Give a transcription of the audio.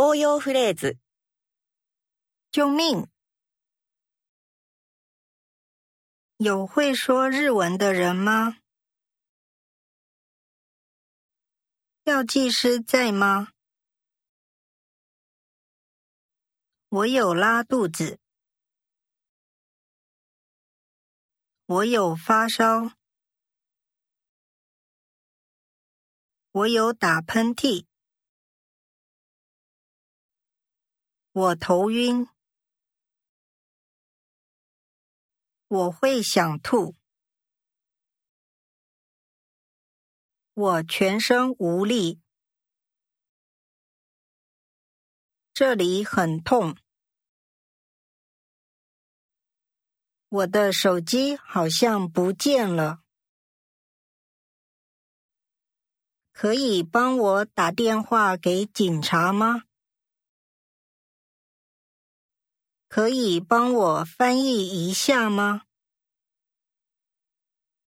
応用フレーズ。救命！有会说日文的人吗？药剂师在吗？我有拉肚子。我有发烧。我有打喷嚏。我头晕。我会想吐。我全身无力。这里很痛。我的手机好像不见了。可以帮我打电话给警察吗？可以帮我翻译一下吗？